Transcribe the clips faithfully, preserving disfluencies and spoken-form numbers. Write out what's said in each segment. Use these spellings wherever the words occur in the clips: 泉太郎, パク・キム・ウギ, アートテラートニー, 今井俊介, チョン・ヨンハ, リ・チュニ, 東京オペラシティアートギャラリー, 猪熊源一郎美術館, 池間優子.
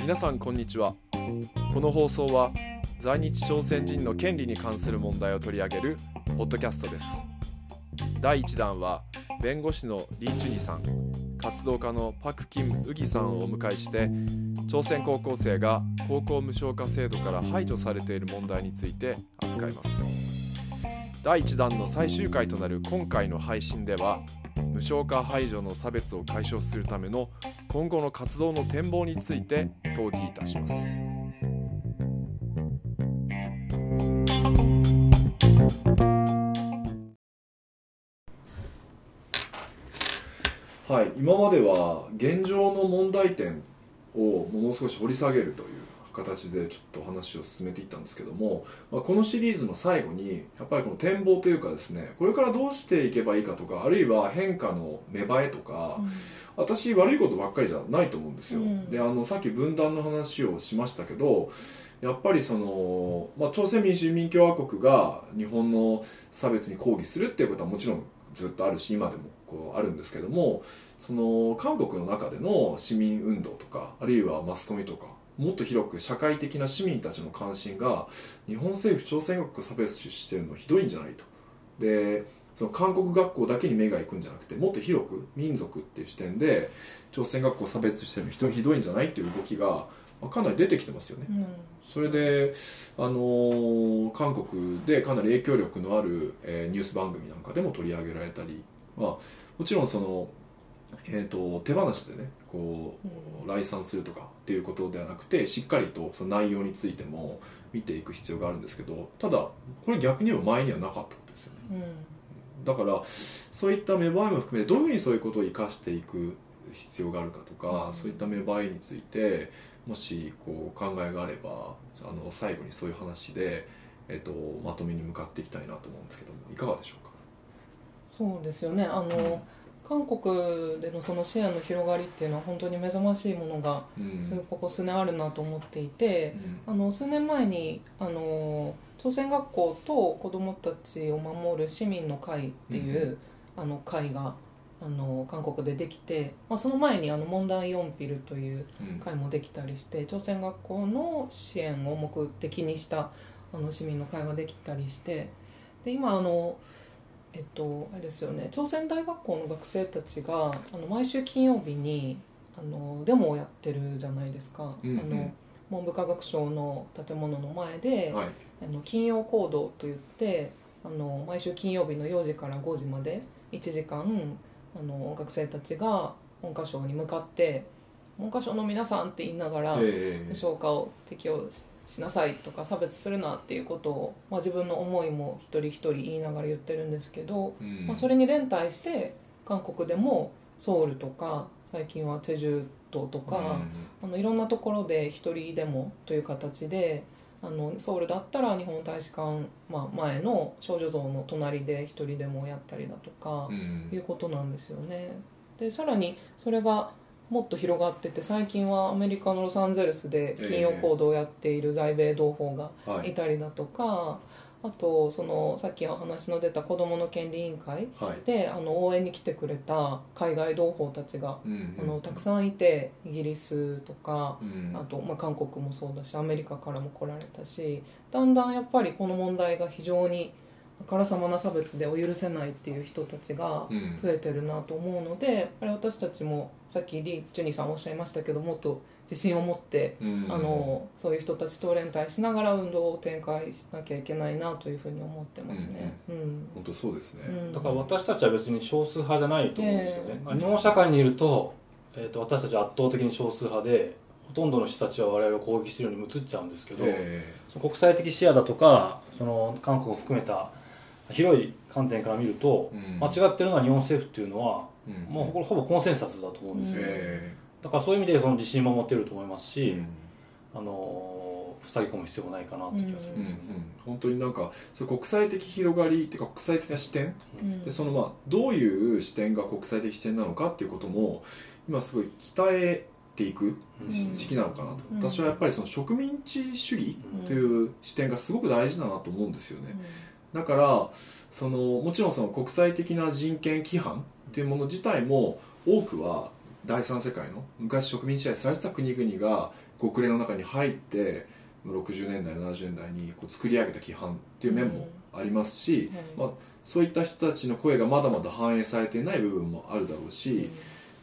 皆さんこんにちは。この放送は在日朝鮮人の権利に関する問題を取り上げるポッドキャストです。だいいちだんは弁護士のリ・チュニさん、活動家のパク・キム・ウギさんをお迎えして朝鮮高校生が高校無償化制度から排除されている問題について扱います。だいいちだんの最終回となる今回の配信では無償化排除の差別を解消するための今後の活動の展望について討議いたします。はい、今までは現状の問題点をもう少し掘り下げるという形でちょっと話を進めていったんですけども、まあ、このシリーズの最後にやっぱりこの展望というかですね、これからどうしていけばいいかとか、あるいは変化の芽生えとか、うん、私悪いことばっかりじゃないと思うんですよ、うん、であのさっき分断の話をしましたけど、やっぱりその、まあ、朝鮮民主人民共和国が日本の差別に抗議するっていうことはもちろんずっとあるし、今でもこうあるんですけども、その韓国の中での市民運動とか、あるいはマスコミとか、もっと広く社会的な市民たちの関心が日本政府朝鮮学を差別視してるのひどいんじゃないと。でその韓国学校だけに目がいくんじゃなくて、もっと広く民族っていう視点で朝鮮学校を差別してるのひどいんじゃないっていう動きがかなり出てきてますよね、うん、それであの韓国でかなり影響力のある、えー、ニュース番組なんかでも取り上げられたり、まあ、もちろんその、えー、と手放しでねこう礼賛するとかっていうことではなくて、しっかりとその内容についても見ていく必要があるんですけど、ただこれ逆に言えば前にはなかったことですよね、うん、だからそういった芽生えも含めてどういうふうにそういうことを生かしていく必要があるかとか、うん、そういった芽生えについてもしこう考えがあれば、あの最後にそういう話で、えっと、まとめに向かっていきたいなと思うんですけども、いかがでしょうか。そうですよね、あの韓国でのその支援の広がりっていうのは本当に目覚ましいものがここ数年あるなと思っていて、うん、あの数年前にあの朝鮮学校と子どもたちを守る市民の会っていう、うん、あの会があの韓国でできて、まあ、その前にあの問題よんピルという会もできたりして、うん、朝鮮学校の支援を目的にしたあの市民の会ができたりして、で今あのえっとあれですよね、朝鮮大学校の学生たちがあの毎週金曜日にあのデモをやってるじゃないですか、うんうん、あの文部科学省の建物の前で、はい、あの金曜行動といって、あの毎週金曜日のよじからごじまでいちじかんあの学生たちが文科省に向かって文科省の皆さんって言いながら無償化を適用しなさいとか差別するなっていうことを、まあ、自分の思いも一人一人言いながら言ってるんですけど、うんまあ、それに連帯して韓国でもソウルとか最近はチェジュ島とか、うん、あのいろんなところで一人デモという形で、あのソウルだったら日本大使館、まあ、前の少女像の隣で一人デモをやったりだとかいうことなんですよね。でさらにそれがもっと広がってて、最近はアメリカのロサンゼルスで金曜行動をやっている在米同胞がいたりだとか、えーはい、あとそのさっきお話の出た子どもの権利委員会で、はい、あの応援に来てくれた海外同胞たちが、うんうん、あのたくさんいて、イギリスとか、うん、あと、まあ、韓国もそうだしアメリカからも来られたし、だんだんやっぱりこの問題が非常にあからさまな差別でお許せないっていう人たちが増えてるなと思うので、うん、あれ私たちもさっきリ・チュニさんおっしゃいましたけど、もっと自信を持って、うん、あのそういう人たちと連帯しながら運動を展開しなきゃいけないなというふうに思ってますね、うんうん、本当そうですね、うん、だから私たちは別に少数派じゃないと思うんですよね、えー、日本社会にいると、えー、と私たちは圧倒的に少数派で、ほとんどの人たちは我々を攻撃しているように映っちゃうんですけど、えー、国際的視野だとかその韓国を含めた広い観点から見ると、うん、間違ってるのは日本政府っていうのは、うん、もうほぼコンセンサスだと思うんですよね、うん、だからそういう意味でその自信も持ってると思いますし、うん、あの塞ぎ込む必要もないかなって気がするんですよね、うんうんうん、本当になんかそ国際的広がりっていうか国際的な視点、うん、でそのまあどういう視点が国際的視点なのかっていうことも今すごい鍛えていく時期なのかなと、うん、私はやっぱりその植民地主義という視点がすごく大事だなと思うんですよね、うんうん、だからそのもちろんその国際的な人権規範っていうもの自体も多くは第三世界の昔植民地支配されてた国々が国連の中に入ってろくじゅうねんだいななじゅうねんだいにこう作り上げた規範っていう面もありますし、まあ、そういった人たちの声がまだまだ反映されていない部分もあるだろうし、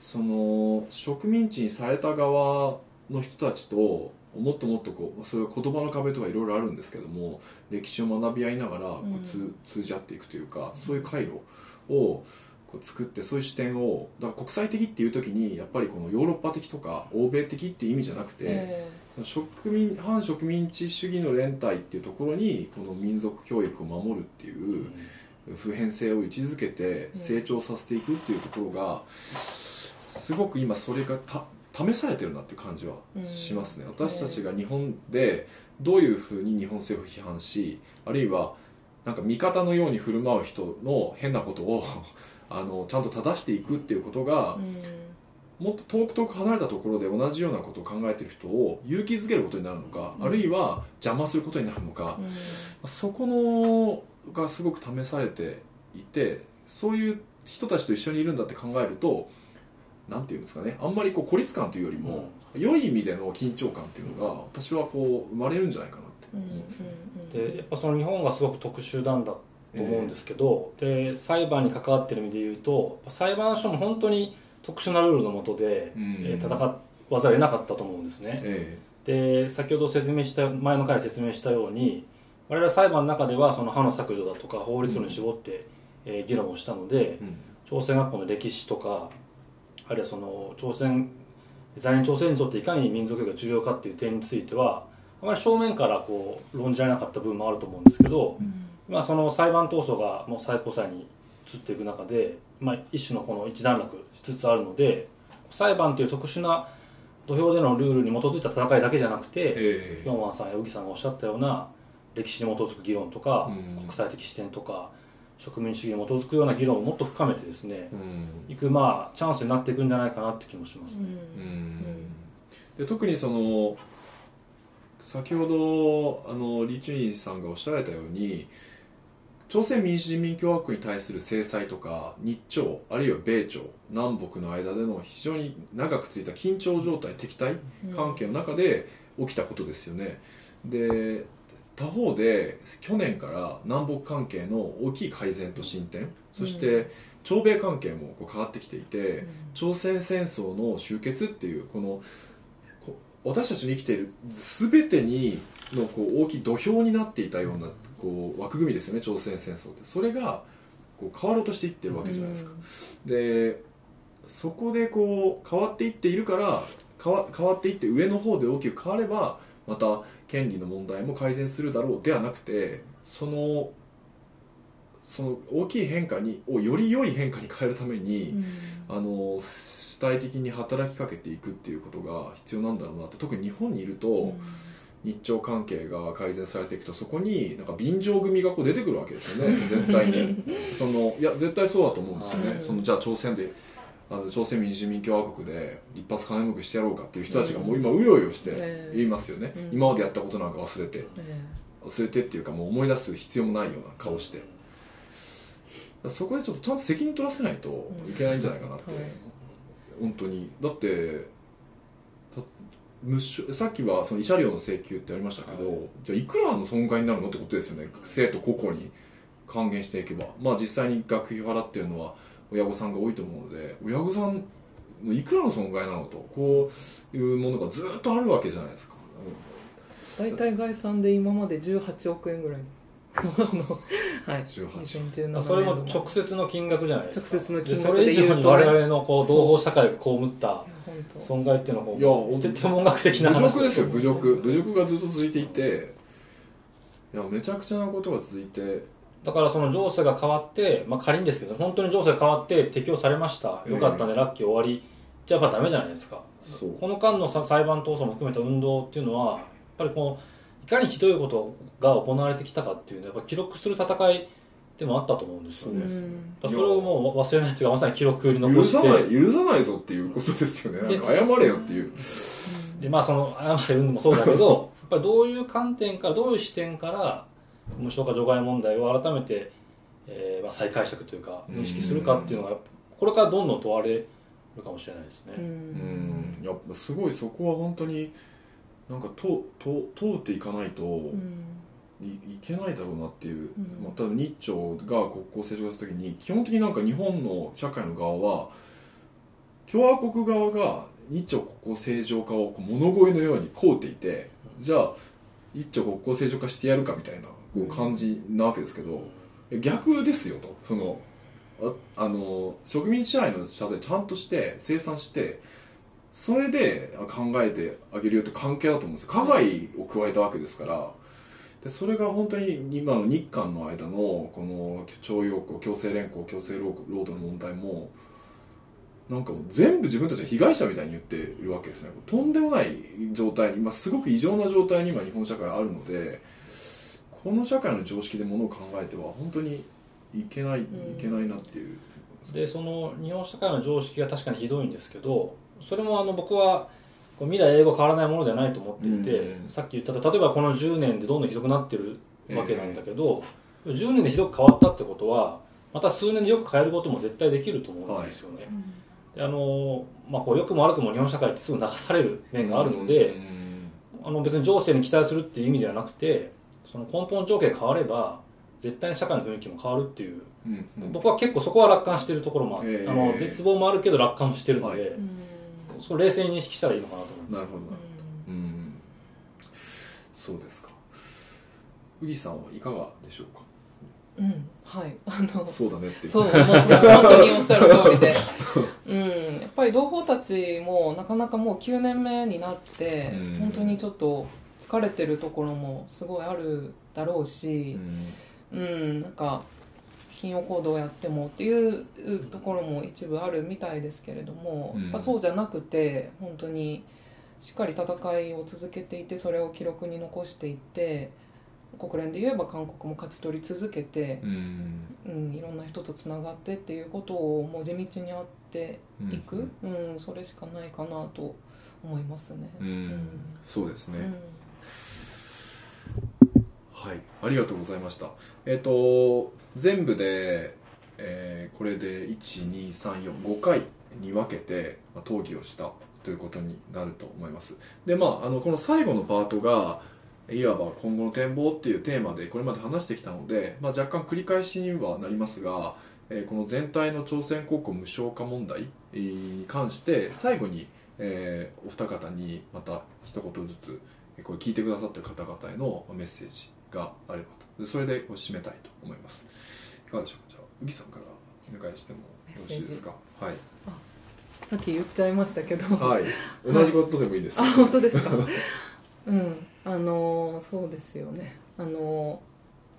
その植民地にされた側の人たちともっともっとこう、それは言葉の壁とかいろいろあるんですけども、歴史を学び合いながらこう 通, 通じ合っていくというか、そういう回路をこう作って、そういう視点を、だから国際的っていう時にやっぱりこのヨーロッパ的とか欧米的っていう意味じゃなくて、えー、その植民反植民地主義の連帯っていうところにこの民族教育を守るっていう普遍性を位置づけて成長させていくっていうところがすごく今それがた試されてるなっていう感じはしますね。私たちが日本でどういうふうに日本政府を批判し、あるいはなんか味方のように振る舞う人の変なことをあのちゃんと正していくっていうことが、うん、もっと遠く遠く離れたところで同じようなことを考えてる人を勇気づけることになるのか、うん、あるいは邪魔することになるのか、うん、そこのがすごく試されていて、そういう人たちと一緒にいるんだって考えると、なんていうんですかね、あんまりこう孤立感というよりも、うん、良い意味での緊張感っていうのが、うん、私はこう生まれるんじゃないかなって思うんですね。で、やっぱその日本がすごく特殊なんだと思うんですけど、えー、で裁判に関わってる意味で言うと、裁判所も本当に特殊なルールの下で、うんうん、えー、戦わざるを得なかったと思うんですね、えー、で先ほど説明した前の回で説明したように、我々裁判の中ではその歯の削除だとか法律に絞って、うん、えー、議論をしたので、うん、朝鮮学校の歴史とか、あるいはその朝鮮在日朝鮮にとっていかに民族教育が重要かっていう点についてはあまり正面からこう論じられなかった部分もあると思うんですけど、うん、まあ、その裁判闘争がもう最高裁に移っていく中で、まあ、一種のこの一段落しつつあるので、裁判という特殊な土俵でのルールに基づいた戦いだけじゃなくて、えー、ヨンワンさんやウギさんがおっしゃったような歴史に基づく議論とか、うん、国際的視点とか植民主義に基づくような議論をもっと深めてですね、うん、いく、まあチャンスになっていくんじゃないかなって気もしますね。うんうん、で、特にその先ほどあのリ・チュニさんがおっしゃられたように、朝鮮民主人民共和国に対する制裁とか日朝あるいは米朝南北の間での非常に長く続いた緊張状態、敵対関係の中で起きたことですよね。で、他方で去年から南北関係の大きい改善と進展、そして朝米関係もこう変わってきていて、朝鮮戦争の終結っていうこの私たちの生きている全てにのこう大きい土俵になっていたようなこう枠組みですよね、朝鮮戦争って。それがこう変わろうとしていってるわけじゃないですか。うん、で、そこでこう変わっていっているから、変わ、変わっていって上の方で大きく変わればまた権利の問題も改善するだろうではなくて、その、その大きい変化にをより良い変化に変えるために、うん、あの主体的に働きかけていくっていうことが必要なんだろうなって。特に日本にいると、うん、日朝関係が改善されていくと、そこになんか便乗組がこう出てくるわけですよね、絶対に。その、いや絶対そうだと思うんですよね。その、じゃあ朝鮮であの朝鮮民主人民共和国で一発金儲けしてやろうかっていう人たちがもう今うようよしていますよね。うん、今までやったことなんか忘れて、うん、忘れてっていうかもう思い出す必要もないような顔して、そこでちょっとちゃんと責任取らせないといけないんじゃないかなって。うん、はい、本当にだってさっきはその慰謝料の請求ってありましたけど、はい、じゃあいくらの損害になるのってことですよね。生徒個々に還元していけば、まあ実際に学費払ってるのは親御さんが多いと思うので、親御さんのいくらの損害なのと、こういうものがずっとあるわけじゃないですか。大体概算で今までじゅうはちおくえんぐらいです。はい、にせんじゅうななねん、それも直接の金額じゃないですか。直接の金額で言うと、ね、我々のこう同胞社会が被った損害っていうのがこう天文学的な話、侮辱ですよ、侮辱侮辱がずっと続いていて、いやめちゃくちゃなことが続いて、だからその情勢が変わって、まあ、仮にですけど本当に情勢が変わって適用されました、よかったね、えー、ラッキー終わりじゃやっぱダメじゃないですか。そうこの間の裁判闘争も含めた運動っていうのはやっぱりこういかにひどいことが行われてきたかっていうのはやっぱ記録する戦いでもあったと思うんですよね。うん、だそれをもう忘れないというか、まさに記録に残して許さない許さないぞっていうことですよね。なんか謝れよっていうで、まあその謝れるのもそうだけどやっぱりどういう観点からどういう視点から無償化除外問題を改めて、えーまあ、再解釈というか認識するかっていうのが、うん、これからどんどん問われるかもしれないですね。うん、やっぱすごいそこは本当になんかとと通っていかないと、うん、い, いけないだろうなっていう、うん、まあ、多分日朝が国交正常化した時に基本的になんか日本の社会の側は共和国側が日朝国交正常化を物乞いのようにこうていて、じゃあ日朝国交正常化してやるかみたいなこう感じなわけですけど、うん、逆ですよと、そのああの植民地支配の社会ちゃんとして清算してそれで考えてあげるよって関係だと思うんですよ。加害を加えたわけですから。でそれが本当に今の日韓の間のこの徴用工、強制連行、強制労働の問題もなんかもう全部自分たちが被害者みたいに言っているわけですね。とんでもない状態に、まあ、すごく異常な状態に今日本社会あるので、この社会の常識でものを考えては本当にいけない、いけないなっていう、うん、でその日本社会の常識が確かにひどいんですけど、それもあの僕は未来英語変わらないものではないと思っていて、うん、さっき言った例えばこのじゅうねんでどんどんひどくなってるわけなんだけど、えー、じゅうねんでひどく変わったってことはまた数年でよく変えることも絶対できると思うんですよね、はい、うん、あのまあ、こう良くも悪くも日本社会ってすぐ流される面があるので、あの別に情勢に期待するっていう意味ではなくて、その根本条件変われば絶対に社会の雰囲気も変わるっていう、うんうん、僕は結構そこは楽観してるところもあって、えー、あの絶望もあるけど楽観もしてるので、はい、それ冷静に認識したらいいのかなと思います。なるほど、うん、そうですか。宇木さんはいかがでしょうか。うん、はい、あのそうだねっていう、そう、もう本当におっしゃる通りでうん、やっぱり同胞たちもなかなかもうきゅうねんめになって本当にちょっと疲れてるところもすごいあるだろうし、うん、うん、なんか金融行動やってもっていうところも一部あるみたいですけれども、うん、やっぱそうじゃなくて本当にしっかり戦いを続けていて、それを記録に残していて、国連で言えば韓国も勝ち取り続けて、うん、うん、いろんな人とつながってっていうことをもう地道にやっていく、うんうん、それしかないかなと思いますね、うんうん、そうですね、うん、はい、ありがとうございました。えっと全部で、えー、これでいち、に、さん、よん、ごかいに分けて討議をしたということになると思います。で、まあ、あのこの最後のパートがいわば今後の展望っていうテーマでこれまで話してきたので、まあ、若干繰り返しにはなりますが、えー、この全体の朝鮮高校無償化問題に関して最後に、えー、お二方にまた一言ずつこれ聞いてくださっている方々へのメッセージがあればと、それで締めたいと思います。いかがでしょうか。じゃあ宇木さんからお願いしてもよろしいですか。はい、さっき言っちゃいましたけど、はい、同じことでもいいです、ね、あ、本当ですかうん、あのそうですよね、あの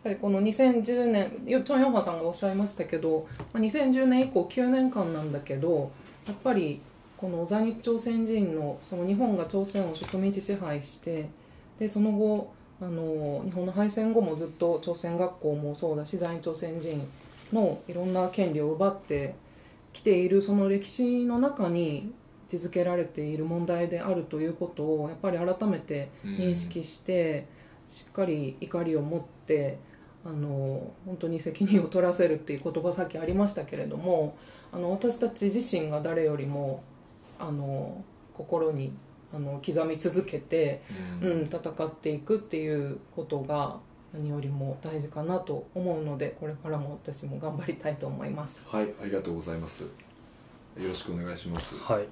やはりこのにせんじゅうねん、チョン・ヨンハさんがおっしゃいましたけどにせんじゅうねん以降きゅうねんかんなんだけど、やっぱりこの在日朝鮮人 の, その日本が朝鮮を植民地支配して、でその後あの日本の敗戦後もずっと朝鮮学校もそうだし在日朝鮮人のいろんな権利を奪ってきている、その歴史の中に位置づけられている問題であるということをやっぱり改めて認識して、うん、しっかり怒りを持ってあの本当に責任を取らせるっていうことがさっきありましたけれども、あの私たち自身が誰よりもあの心にあの刻み続けて、うんうん、戦っていくっていうことが何よりも大事かなと思うので、これからも私も頑張りたいと思います。はい、ありがとうございます。よろしくお願いします。はい、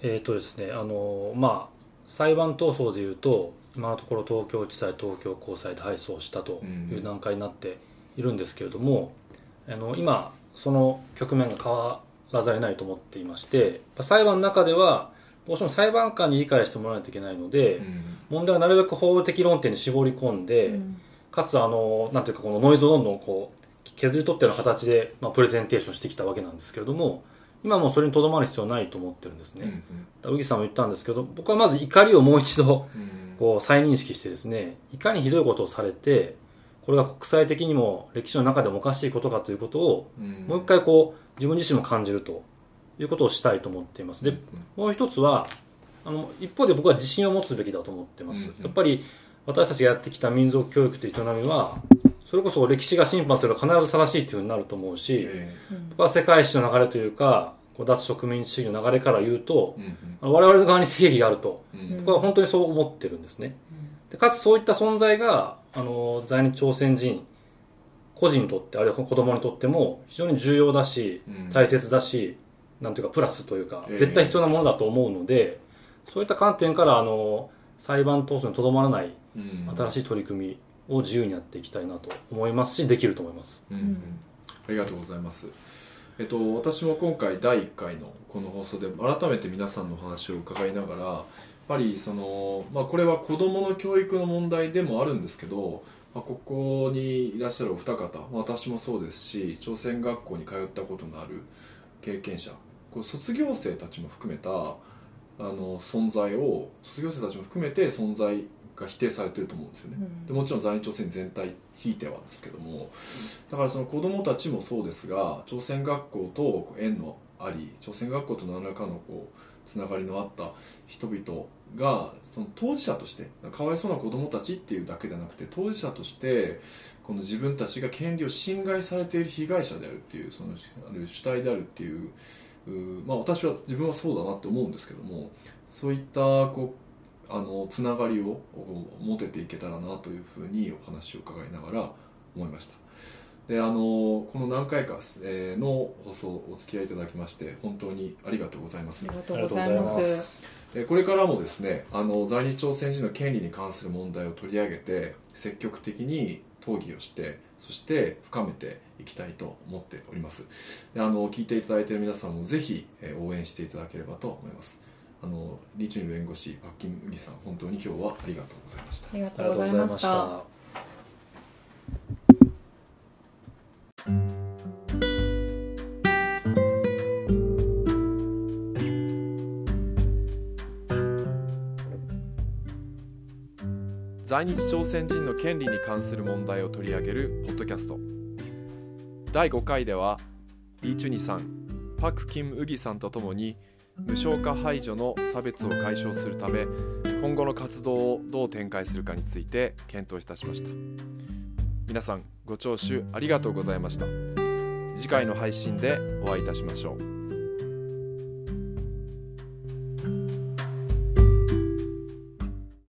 えーとですね、あのまあ、裁判闘争でいうと今のところ東京地裁、東京高裁で敗訴したという段階になっているんですけれども、うんうん、あの今その局面が変わらざるを得ないと思っていまして、裁判の中ではどうしても裁判官に理解してもらわないといけないので、うん、問題はなるべく法的論点に絞り込んで、うん、かつあのなんていうかこのノイズをどんどんこう削り取っての形で、まあ、プレゼンテーションしてきたわけなんですけれども、今もそれにとどまる必要はないと思ってるんですね。宇木さんも言ったんですけど、僕はまず怒りをもう一度こう再認識してですね、いかにひどいことをされてこれが国際的にも歴史の中でもおかしいことかということをもう一回こう自分自身も感じるということをしたいと思っています。で、もう一つはあの一方で僕は自信を持つべきだと思っています。やっぱり私たちがやってきた民族教育という営みはそれこそ歴史が審判すれば必ず正しいっていうふうになると思うし、僕は世界史の流れというか脱植民地主義の流れから言うと、我々側に正義があると僕は本当にそう思ってるんですね。でかつそういった存在があの在日朝鮮人個人にとってあるいは子供にとっても非常に重要だし大切だし、なんていうかプラスというか絶対必要なものだと思うので、そういった観点からあの裁判闘争にとどまらない新しい取り組みを自由にやっていきたいなと思いますし、できると思います、うんうん、ありがとうございます。えっと、私も今回だいいっかいのこの放送で改めて皆さんのお話を伺いながら、やっぱりその、まあ、これは子どもの教育の問題でもあるんですけど、まあ、ここにいらっしゃるお二方、私もそうですし朝鮮学校に通ったことのある経験者、こう卒業生たちも含めたあの存在を卒業生たちも含めて存在が否定されてると思うんですよね。でもちろん在日朝鮮全体ひいてはですけども、だからその子どもたちもそうですが、朝鮮学校と縁のあり朝鮮学校と何らかのこうつながりのあった人々がその当事者としてかわいそうな子どもたちっていうだけじゃなくて、当事者としてこの自分たちが権利を侵害されている被害者であるっていう、その主体であるっていう、まあ私は自分はそうだなと思うんですけども、そういったこうあのつながりを持てていけたらなというふうにお話を伺いながら思いました。であのこの何回かの放送お付き合いいただきまして本当にありがとうございます。ありがとうございます。これからもですね、あの在日朝鮮人の権利に関する問題を取り上げて積極的に討議をして、そして深めていきたいと思っております。であの聞いていただいている皆さんもぜひ応援していただければと思います。あのリ・チュン弁護士、パッキン・ウギさん、本当に今日はありがとうございました。ありがとうございました。在日朝鮮人の権利に関する問題を取り上げるポッドキャストだいごかいでは、リ・チュニさん、パク・キム・ウギさんとともに無償化排除の差別を解消するため今後の活動をどう展開するかについて検討いたしました。皆さんご聴取ありがとうございました。次回の配信でお会いいたしましょう。